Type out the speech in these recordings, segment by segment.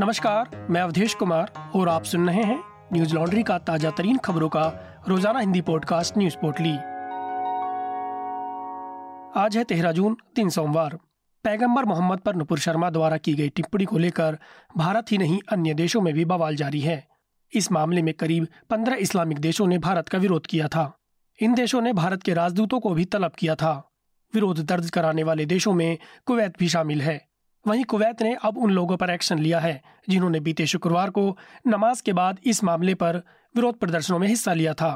नमस्कार, मैं अवधेश कुमार और आप सुन रहे हैं न्यूज लॉन्ड्री का ताजा तरीन खबरों का रोजाना हिंदी पॉडकास्ट न्यूज पोर्टली। आज है 13 जून, दिन सोमवार। पैगंबर मोहम्मद पर नुपुर शर्मा द्वारा की गई टिप्पणी को लेकर भारत ही नहीं अन्य देशों में भी बवाल जारी है। इस मामले में करीब 15 इस्लामिक देशों ने भारत का विरोध किया था। इन देशों ने भारत के राजदूतों को भी तलब किया था। विरोध दर्ज कराने वाले देशों में कुवैत भी शामिल है। वहीं कुवैत ने अब उन लोगों पर एक्शन लिया है जिन्होंने बीते शुक्रवार को नमाज के बाद इस मामले पर विरोध प्रदर्शनों में हिस्सा लिया था।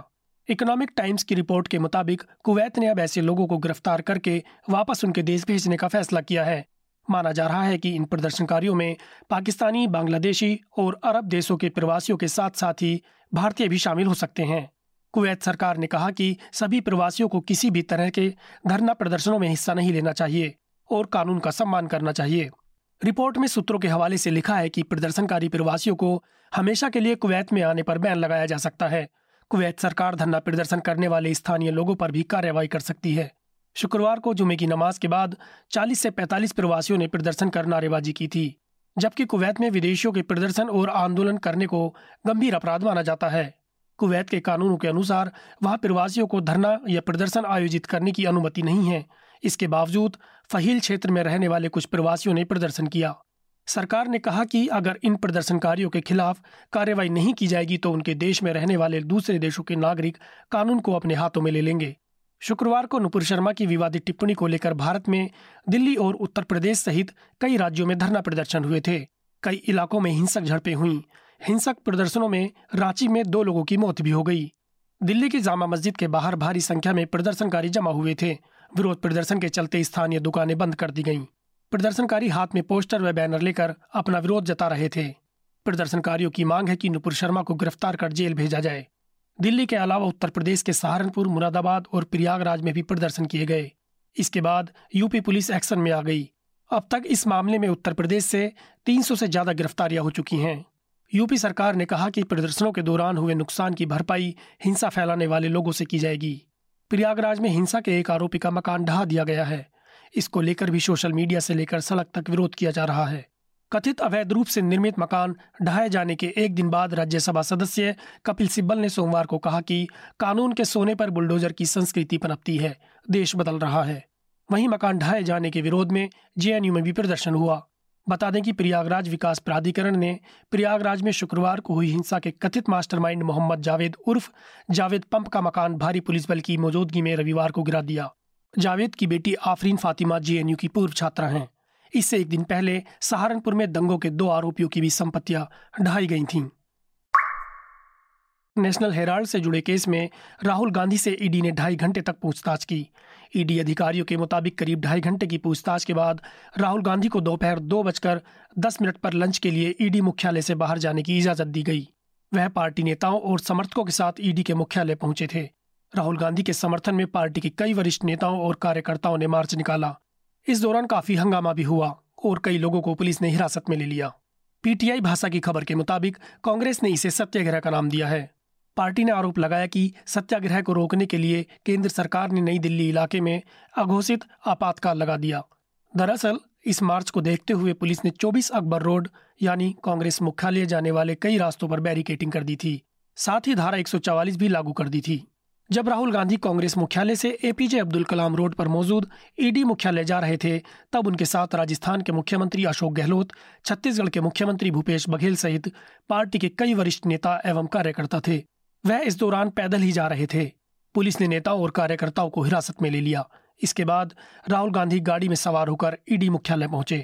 इकोनॉमिक टाइम्स की रिपोर्ट के मुताबिक कुवैत ने अब ऐसे लोगों को गिरफ्तार करके वापस उनके देश भेजने का फैसला किया है। माना जा रहा है कि इन प्रदर्शनकारियों में पाकिस्तानी, बांग्लादेशी और अरब देशों के प्रवासियों के साथ साथ ही भारतीय भी शामिल हो सकते हैं। कुवैत सरकार ने कहा कि सभी प्रवासियों को किसी भी तरह के धरना प्रदर्शनों में हिस्सा नहीं लेना चाहिए और कानून का सम्मान करना चाहिए। रिपोर्ट में सूत्रों के हवाले से लिखा है कि प्रदर्शनकारी प्रवासियों को हमेशा के लिए कुवैत में आने पर बैन लगाया जा सकता है। कुवैत सरकार धरना प्रदर्शन करने वाले स्थानीय लोगों पर भी कार्रवाई कर सकती है। शुक्रवार को जुमे की नमाज के बाद 40 से 45 प्रवासियों ने प्रदर्शन कर नारेबाजी की थी, जबकि कुवैत में विदेशियों के प्रदर्शन और आंदोलन करने को गंभीर अपराध माना जाता है। कुवैत के कानूनों के अनुसार वहां प्रवासियों को धरना या प्रदर्शन आयोजित करने की अनुमति नहीं है। इसके बावजूद फहील क्षेत्र में रहने वाले कुछ प्रवासियों ने प्रदर्शन किया। सरकार ने कहा कि अगर इन प्रदर्शनकारियों के खिलाफ कार्रवाई नहीं की जाएगी तो उनके देश में रहने वाले दूसरे देशों के नागरिक कानून को अपने हाथों में ले लेंगे। शुक्रवार को नुपुर शर्मा की विवादित टिप्पणी को लेकर भारत में दिल्ली और उत्तर प्रदेश सहित कई राज्यों में धरना प्रदर्शन हुए थे। कई इलाकों में हिंसक झड़पें हुईं। हिंसक प्रदर्शनों में रांची में 2 लोगों की मौत भी हो गई। दिल्ली की जामा मस्जिद के बाहर भारी संख्या में प्रदर्शनकारी जमा हुए थे। विरोध प्रदर्शन के चलते स्थानीय दुकानें बंद कर दी गईं। प्रदर्शनकारी हाथ में पोस्टर व बैनर लेकर अपना विरोध जता रहे थे। प्रदर्शनकारियों की मांग है कि नुपुर शर्मा को गिरफ्तार कर जेल भेजा जाए। दिल्ली के अलावा उत्तर प्रदेश के सहारनपुर, मुरादाबाद और प्रयागराज में भी प्रदर्शन किए गए। इसके बाद यूपी पुलिस एक्शन में आ गई। अब तक इस मामले में उत्तर प्रदेश से 300 से ज्यादा गिरफ्तारियां हो चुकी हैं। यूपी सरकार ने कहा कि प्रदर्शनों के दौरान हुए नुकसान की भरपाई हिंसा फैलाने वाले लोगों से की जाएगी। प्रयागराज में हिंसा के एक आरोपी का मकान ढहा दिया गया है। इसको लेकर भी सोशल मीडिया से लेकर सड़क तक विरोध किया जा रहा है। कथित अवैध रूप से निर्मित मकान ढहाए जाने के एक दिन बाद राज्यसभा सदस्य कपिल सिब्बल ने सोमवार को कहा कि कानून के सोने पर बुलडोजर की संस्कृति पनपती है, देश बदल रहा है। वहीं मकान ढहाए जाने के विरोध में जेएनयू में भी प्रदर्शन हुआ। बता दें कि प्रयागराज विकास प्राधिकरण ने प्रयागराज में शुक्रवार को हुई हिंसा के कथित मास्टरमाइंड मोहम्मद जावेद उर्फ जावेद पंप का मकान भारी पुलिस बल की मौजूदगी में रविवार को गिरा दिया। जावेद की बेटी आफरीन फातिमा जेएनयू की पूर्व छात्रा हैं। इससे एक दिन पहले सहारनपुर में दंगों के 2 आरोपियों की भी संपत्तियां ढहाई गई थीं। नेशनल हेराल्ड से जुड़े केस में राहुल गांधी से ईडी ने 2.5 घंटे तक पूछताछ की। ईडी अधिकारियों के मुताबिक करीब 2.5 घंटे की पूछताछ के बाद राहुल गांधी को दोपहर 2:10 पर लंच के लिए ईडी मुख्यालय से बाहर जाने की इजाजत दी गई। वह पार्टी नेताओं और समर्थकों के साथ ईडी के मुख्यालय पहुंचे थे। राहुल गांधी के समर्थन में पार्टी के कई वरिष्ठ नेताओं और कार्यकर्ताओं ने मार्च निकाला। इस दौरान काफी हंगामा भी हुआ और कई लोगों को पुलिस ने हिरासत में ले लिया। पीटीआई भाषा की खबर के मुताबिक कांग्रेस ने इसे सत्याग्रह का नाम दिया है। पार्टी ने आरोप लगाया कि सत्याग्रह को रोकने के लिए केंद्र सरकार ने नई दिल्ली इलाके में अघोषित आपातकाल लगा दिया। दरअसल इस मार्च को देखते हुए पुलिस ने 24 अकबर रोड यानी कांग्रेस मुख्यालय जाने वाले कई रास्तों पर बैरिकेडिंग कर दी थी। साथ ही धारा 144 भी लागू कर दी थी। जब राहुल गांधी कांग्रेस मुख्यालय से एपीजे अब्दुल कलाम रोड पर मौजूद ईडी मुख्यालय जा रहे थे, तब उनके साथ राजस्थान के मुख्यमंत्री अशोक गहलोत, छत्तीसगढ़ के मुख्यमंत्री भूपेश बघेल सहित पार्टी के कई वरिष्ठ नेता एवं कार्यकर्ता थे। वह इस दौरान पैदल ही जा रहे थे। पुलिस ने नेताओं और कार्यकर्ताओं को हिरासत में ले लिया। इसके बाद राहुल गांधी गाड़ी में सवार होकर ईडी मुख्यालय पहुंचे।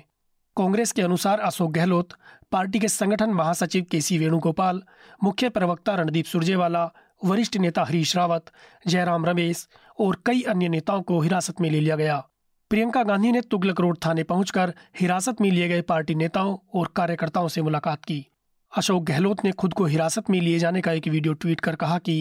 कांग्रेस के अनुसार अशोक गहलोत, पार्टी के संगठन महासचिव केसी वेणुगोपाल, मुख्य प्रवक्ता रणदीप सुरजेवाला, वरिष्ठ नेता हरीश रावत, जयराम रमेश और कई अन्य नेताओं को हिरासत में ले लिया गया। प्रियंका गांधी ने तुगलक रोड थाने पहुंचकर हिरासत में लिए गए पार्टी नेताओं और कार्यकर्ताओं से मुलाकात की। अशोक गहलोत ने खुद को हिरासत में लिए जाने का एक वीडियो ट्वीट कर कहा कि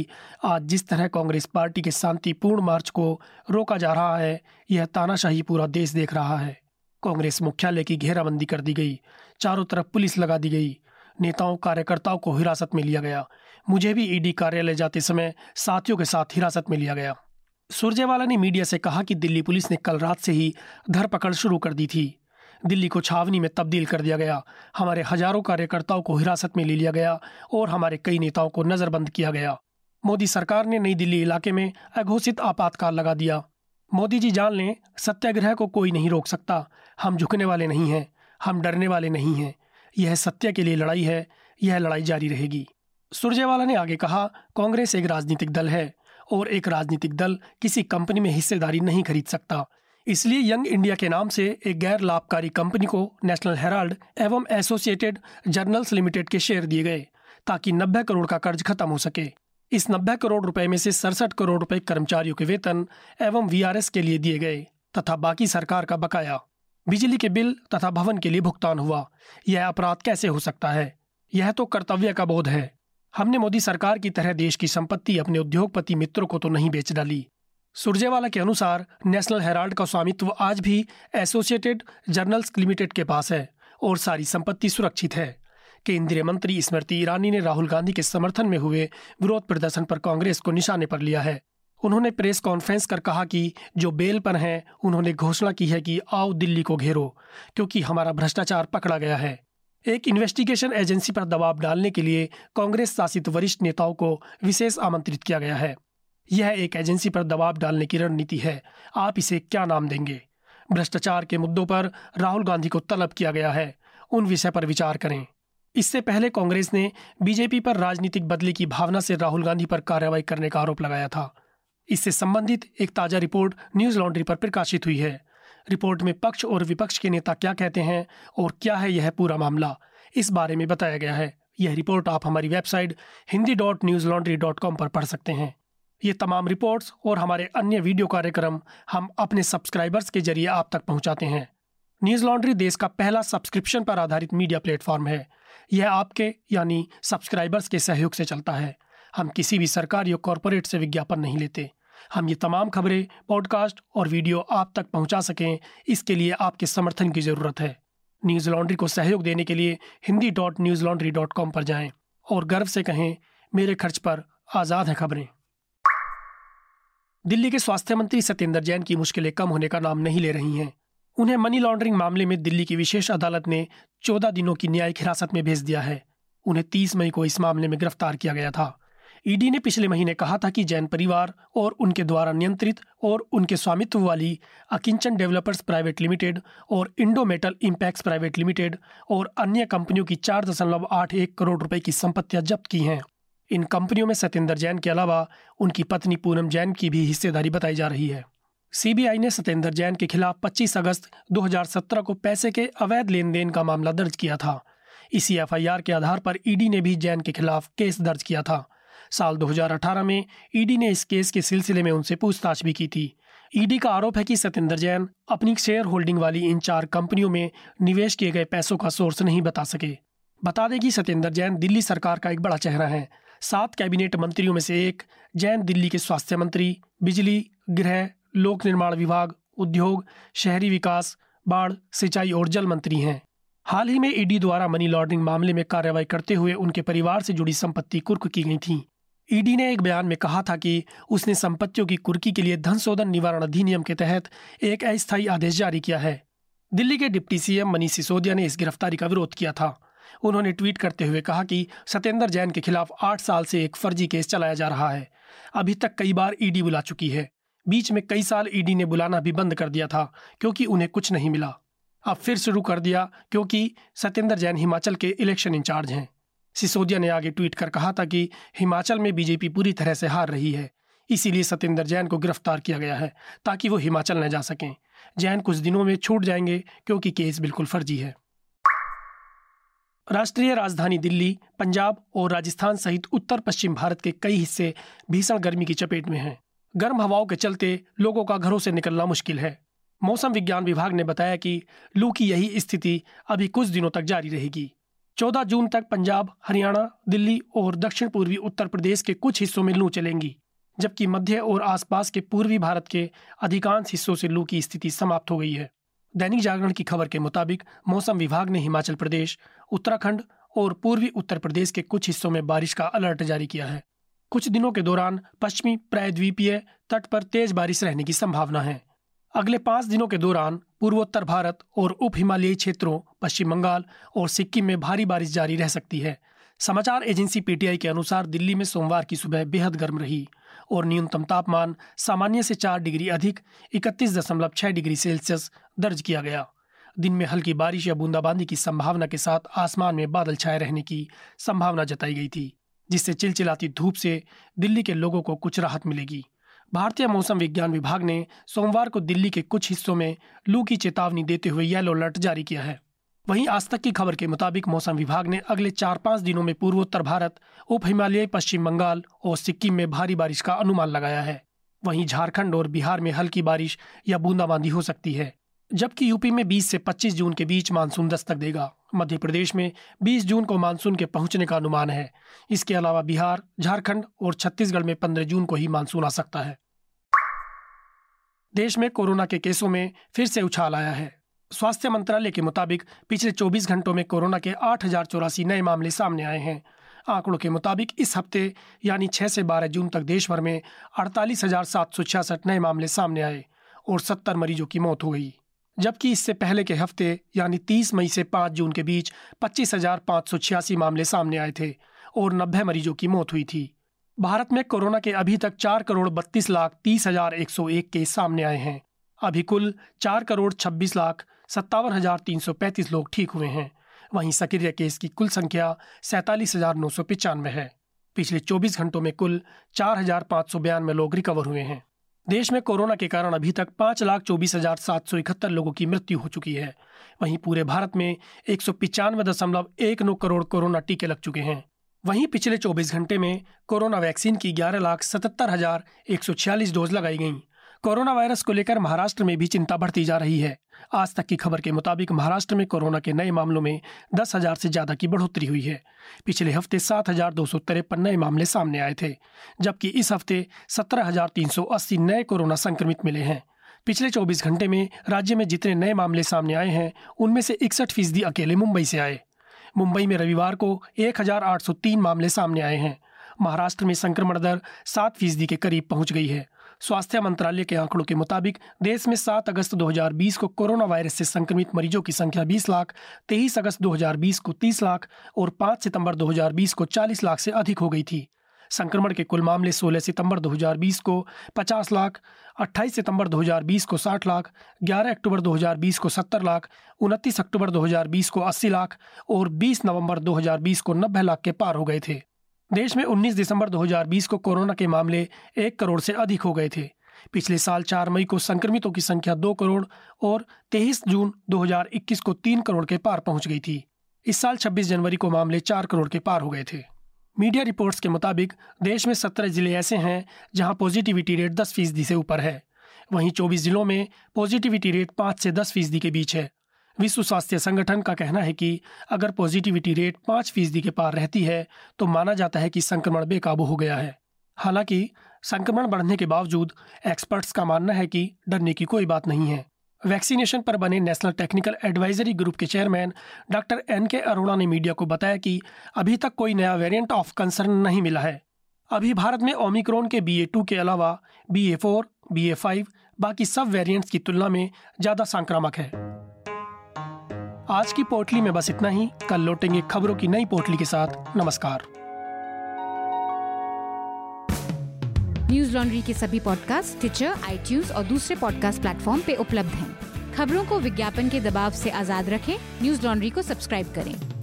आज जिस तरह कांग्रेस पार्टी के शांतिपूर्ण मार्च को रोका जा रहा है, यह तानाशाही पूरा देश देख रहा है। कांग्रेस मुख्यालय की घेराबंदी कर दी गई, चारों तरफ पुलिस लगा दी गई, नेताओं कार्यकर्ताओं को हिरासत में लिया गया। मुझे भी ईडी कार्यालय जाते समय साथियों के साथ हिरासत में लिया गया। सुरजेवाला ने मीडिया से कहा कि दिल्ली पुलिस ने कल रात से ही धरपकड़ शुरू कर दी थी। दिल्ली को छावनी में तब्दील कर दिया गया। हमारे हजारों कार्यकर्ताओं को हिरासत में ले लिया गया और हमारे कई नेताओं को नजरबंद किया गया। मोदी सरकार ने नई दिल्ली इलाके में अघोषित आपातकाल लगा दिया। मोदी जी जान लें, सत्याग्रह को कोई नहीं रोक सकता। हम झुकने वाले नहीं हैं, हम डरने वाले नहीं हैं। यह सत्य के लिए लड़ाई है, यह लड़ाई जारी रहेगी। सुरजेवाला ने आगे कहा, कांग्रेस एक राजनीतिक दल है और एक राजनीतिक दल किसी कंपनी में हिस्सेदारी नहीं खरीद सकता। इसलिए यंग इंडिया के नाम से एक गैर लाभकारी कंपनी को नेशनल हेराल्ड एवं एसोसिएटेड जर्नल्स लिमिटेड के शेयर दिए गए ताकि 90 करोड़ का कर्ज खत्म हो सके। इस 90 करोड़ रुपए में से 67 करोड़ रुपए कर्मचारियों के वेतन एवं वीआरएस के लिए दिए गए तथा बाकी सरकार का बकाया, बिजली के बिल तथा भवन के लिए भुगतान हुआ। यह अपराध कैसे हो सकता है? यह तो कर्तव्य का बोध है। हमने मोदी सरकार की तरह देश की संपत्ति अपने उद्योगपति मित्रों को तो नहीं बेच डाली। सुरजेवाला के अनुसार नेशनल हेराल्ड का स्वामित्व आज भी एसोसिएटेड जर्नल्स लिमिटेड के पास है और सारी संपत्ति सुरक्षित है। केंद्रीय मंत्री स्मृति ईरानी ने राहुल गांधी के समर्थन में हुए विरोध प्रदर्शन पर कांग्रेस को निशाने पर लिया है। उन्होंने प्रेस कॉन्फ्रेंस कर कहा कि जो बेल पर हैं उन्होंने घोषणा की है कि आओ दिल्ली को घेरो, क्योंकि हमारा भ्रष्टाचार पकड़ा गया है। एक इन्वेस्टिगेशन एजेंसी पर दबाव डालने के लिए कांग्रेस शासित वरिष्ठ नेताओं को विशेष आमंत्रित किया गया है। यह एक एजेंसी पर दबाव डालने की रणनीति है। आप इसे क्या नाम देंगे? भ्रष्टाचार के मुद्दों पर राहुल गांधी को तलब किया गया है, उन विषय पर विचार करें। इससे पहले कांग्रेस ने बीजेपी पर राजनीतिक बदले की भावना से राहुल गांधी पर कार्रवाई करने का आरोप लगाया था। इससे संबंधित एक ताजा रिपोर्ट न्यूज लॉन्ड्री पर प्रकाशित हुई है। रिपोर्ट में पक्ष और विपक्ष के नेता क्या कहते हैं और क्या है यह पूरा मामला, इस बारे में बताया गया है। यह रिपोर्ट आप हमारी वेबसाइट hindi.newslaundry.com पर पढ़ सकते हैं। ये तमाम रिपोर्ट्स और हमारे अन्य वीडियो कार्यक्रम हम अपने सब्सक्राइबर्स के जरिए आप तक पहुंचाते हैं। न्यूज लॉन्ड्री देश का पहला सब्सक्रिप्शन पर आधारित मीडिया प्लेटफॉर्म है। यह आपके यानी सब्सक्राइबर्स के सहयोग से चलता है। हम किसी भी सरकार या कॉरपोरेट से विज्ञापन नहीं लेते। हम ये तमाम खबरें, पॉडकास्ट और वीडियो आप तक पहुंचा सकें, इसके लिए आपके समर्थन की जरूरत है। न्यूज लॉन्ड्री को सहयोग देने के लिए hindi.newslaundry.com पर जाएं और गर्व से कहें, मेरे खर्च पर आजाद है खबरें। दिल्ली के स्वास्थ्य मंत्री सत्येंद्र जैन की मुश्किलें कम होने का नाम नहीं ले रही हैं। उन्हें मनी लॉन्ड्रिंग मामले में दिल्ली की विशेष अदालत ने 14 दिनों की न्यायिक हिरासत में भेज दिया है। उन्हें 30 मई को इस मामले में गिरफ्तार किया गया था। ईडी ने पिछले महीने कहा था कि जैन परिवार और उनके द्वारा नियंत्रित और उनके स्वामित्व वाली अकिंचन डेवलपर्स प्राइवेट लिमिटेड और इंडोमेटल इंपैक्ट्स प्राइवेट लिमिटेड और अन्य कंपनियों की 4.81 करोड़ रुपए की संपत्तियां जब्त की हैं। इन कंपनियों में सत्येंद्र जैन के अलावा उनकी पत्नी पूनम जैन की भी हिस्सेदारी बताई जा रही है। सीबीआई ने सत्येंद्र जैन के खिलाफ 25 अगस्त 2017 को पैसे के अवैध लेन देन का मामला दर्ज किया था। इसी एफआईआर के आधार पर ईडी ने भी जैन के खिलाफ केस दर्ज किया था। साल 2018 में ईडी ने इस केस के सिलसिले में उनसे पूछताछ भी की थी। ईडी का आरोप है कि सत्येंद्र जैन अपनी शेयर होल्डिंग वाली इन 4 कंपनियों में निवेश किए गए पैसों का सोर्स नहीं बता सके। बता दें कि सत्येंद्र जैन दिल्ली सरकार का एक बड़ा चेहरा है। 7 कैबिनेट मंत्रियों में से एक जैन दिल्ली के स्वास्थ्य मंत्री, बिजली, गृह, लोक निर्माण विभाग, उद्योग, शहरी विकास, बाढ़, सिंचाई और जल मंत्री हैं। हाल ही में ईडी द्वारा मनी लॉन्ड्रिंग मामले में कार्रवाई करते हुए उनके परिवार से जुड़ी संपत्ति कुर्क की गई थी। ईडी ने एक बयान में कहा था कि उसने संपत्तियों की कुर्की के लिए धन शोधन निवारण अधिनियम के तहत एक अस्थायी आदेश जारी किया है। दिल्ली के डिप्टी सीएम मनीष सिसोदिया ने इस गिरफ्तारी का विरोध किया था। उन्होंने ट्वीट करते हुए कहा कि सत्येंद्र जैन के खिलाफ 8 साल से एक फर्जी केस चलाया जा रहा है। अभी तक कई बार ईडी बुला चुकी है। बीच में कई साल ईडी ने बुलाना भी बंद कर दिया था क्योंकि उन्हें कुछ नहीं मिला। अब फिर शुरू कर दिया क्योंकि सत्येंद्र जैन हिमाचल के इलेक्शन इंचार्ज हैं। सिसोदिया ने आगे ट्वीट कर कहा था कि हिमाचल में बीजेपी पूरी तरह से हार रही है, इसीलिए सत्येंद्र जैन को गिरफ्तार किया गया है ताकि वो हिमाचल न जा सकें। जैन कुछ दिनों में छूट जाएंगे क्योंकि केस बिल्कुल फर्जी है। राष्ट्रीय राजधानी दिल्ली, पंजाब और राजस्थान सहित उत्तर पश्चिम भारत के कई हिस्से भीषण गर्मी की चपेट में हैं। गर्म हवाओं के चलते लोगों का घरों से निकलना मुश्किल है। मौसम विज्ञान विभाग ने बताया कि लू की यही स्थिति अभी कुछ दिनों तक जारी रहेगी। 14 जून तक पंजाब, हरियाणा, दिल्ली और दक्षिण पूर्वी उत्तर प्रदेश के कुछ हिस्सों में लू चलेंगी, जबकि मध्य और आसपास के पूर्वी भारत के अधिकांश हिस्सों से लू की स्थिति समाप्त हो गई है। दैनिक जागरण की खबर के मुताबिक मौसम विभाग ने हिमाचल प्रदेश, उत्तराखंड और पूर्वी उत्तर प्रदेश के कुछ हिस्सों में बारिश का अलर्ट जारी किया है। कुछ दिनों के दौरान पश्चिमी प्रायद्वीपीय तट पर तेज बारिश रहने की संभावना है। अगले 5 दिनों के दौरान पूर्वोत्तर भारत और उप हिमालयी क्षेत्रों, पश्चिम बंगाल और सिक्किम में भारी बारिश जारी रह सकती है। समाचार एजेंसी पीटीआई के अनुसार दिल्ली में सोमवार की सुबह बेहद गर्म रही और न्यूनतम तापमान सामान्य से 4 डिग्री अधिक 31.6 डिग्री सेल्सियस दर्ज किया गया। दिन में हल्की बारिश या बूंदाबांदी की संभावना के साथ आसमान में बादल छाए रहने की संभावना जताई गई थी, जिससे चिलचिलाती धूप से दिल्ली के लोगों को कुछ राहत मिलेगी। भारतीय मौसम विज्ञान विभाग ने सोमवार को दिल्ली के कुछ हिस्सों में लू की चेतावनी देते हुए येलो अलर्ट जारी किया है। वहीं आज तक की खबर के मुताबिक मौसम विभाग ने अगले 4-5 दिनों में पूर्वोत्तर भारत, उप हिमालयी पश्चिम बंगाल और सिक्किम में भारी बारिश का अनुमान लगाया है। वहीं झारखंड और बिहार में हल्की बारिश या बूंदाबांदी हो सकती है, जबकि यूपी में 20 से 25 जून के बीच मानसून दस्तक देगा। मध्य प्रदेश में 20 जून को मानसून के पहुंचने का अनुमान है। इसके अलावा बिहार, झारखंड और छत्तीसगढ़ में 15 जून को ही मानसून आ सकता है। देश में कोरोना के केसों में फिर से उछाल आया है। स्वास्थ्य मंत्रालय के मुताबिक पिछले 24 घंटों में कोरोना के 8,084 नए मामले सामने आए हैं। आंकड़ों के मुताबिक इस हफ्ते यानी 6 से 12 जून तक देश भर में 48,766 नए मामले सामने आए और 70 मरीजों की मौत हो गई, जबकि इससे पहले के हफ्ते यानी 30 मई से 5 जून के बीच 25,586 मामले सामने आए थे और 90 मरीजों की मौत हुई थी। भारत में कोरोना के अभी तक 4,32,30,101 केस सामने आए हैं। अभी कुल 4,26,57,335 लोग ठीक हुए हैं। वहीं सक्रिय केस की कुल संख्या 47,995 है। पिछले 24 घंटों में कुल 4,592 लोग रिकवर हुए हैं। देश में कोरोना के कारण अभी तक 5,24,771 लोगों की मृत्यु हो चुकी है। वहीं पूरे भारत में 195.19 करोड़ कोरोना टीके लग चुके हैं। वहीं पिछले 24 घंटे में कोरोना वैक्सीन की 11,77,146 डोज लगाई गईं। कोरोना वायरस को लेकर महाराष्ट्र में भी चिंता बढ़ती जा रही है। आज तक की खबर के मुताबिक महाराष्ट्र में कोरोना के नए मामलों में 10,000 से ज्यादा की बढ़ोतरी हुई है। पिछले हफ्ते 7,253 नए मामले सामने आए थे, जबकि इस हफ्ते 17,380 नए कोरोना संक्रमित मिले हैं। पिछले 24 घंटे में राज्य में जितने नए मामले सामने आए हैं, उनमें से 61% अकेले मुंबई से आए। मुंबई में रविवार को 1,803 मामले सामने आए हैं। महाराष्ट्र में संक्रमण दर 7% के करीब पहुंच गई है। स्वास्थ्य मंत्रालय के आंकड़ों के मुताबिक देश में 7 अगस्त 2020 को कोरोना वायरस से संक्रमित मरीजों की संख्या 20 लाख, 23 अगस्त 2020 को 30 लाख और 5 सितंबर 2020 को 40 लाख से अधिक हो गई थी। संक्रमण के कुल मामले 16 सितंबर 2020 को 50 लाख, 28 सितंबर 2020 को 60 लाख, 11 अक्टूबर 2020 को 70 लाख, 29 अक्टूबर 2020 को 80 लाख और 20 नवंबर 2020 को 90 लाख के पार हो गए थे। देश में 19 दिसंबर 2020 को कोरोना के मामले 1 करोड़ से अधिक हो गए थे। पिछले साल 4 मई को संक्रमितों की संख्या 2 करोड़ और 23 जून 2021 को 3 करोड़ के पार पहुंच गई थी। इस साल 26 जनवरी को मामले 4 करोड़ के पार हो गए थे। मीडिया रिपोर्ट्स के मुताबिक देश में 17 जिले ऐसे हैं जहां पॉजिटिविटी रेट 10% से ऊपर है। वहीं 24 जिलों में पॉजिटिविटी रेट 5 से 10% के बीच है। विश्व स्वास्थ्य संगठन का कहना है कि अगर पॉजिटिविटी रेट 5% के पार रहती है तो माना जाता है कि संक्रमण बेकाबू हो गया है। हालांकि संक्रमण बढ़ने के बावजूद एक्सपर्ट्स का मानना है कि डरने की कोई बात नहीं है। वैक्सीनेशन पर बने नेशनल टेक्निकल एडवाइजरी ग्रुप के चेयरमैन डॉक्टर NK अरोड़ा ने मीडिया को बताया कि अभी तक कोई नया वेरिएंट ऑफ कंसर्न नहीं मिला है। अभी भारत में ओमिक्रॉन के BA.2 के अलावा BA.4, BA.5 बाकी सब वेरिएंट्स की तुलना में ज़्यादा संक्रामक है। आज की पोटली में बस इतना ही। कल लौटेंगे खबरों की नई पोटली के साथ। नमस्कार। न्यूज लॉन्ड्री के सभी पॉडकास्ट टिचर, iTunes और दूसरे पॉडकास्ट प्लेटफॉर्म पे उपलब्ध हैं। खबरों को विज्ञापन के दबाव से आजाद रखें। न्यूज लॉन्ड्री को सब्सक्राइब करें।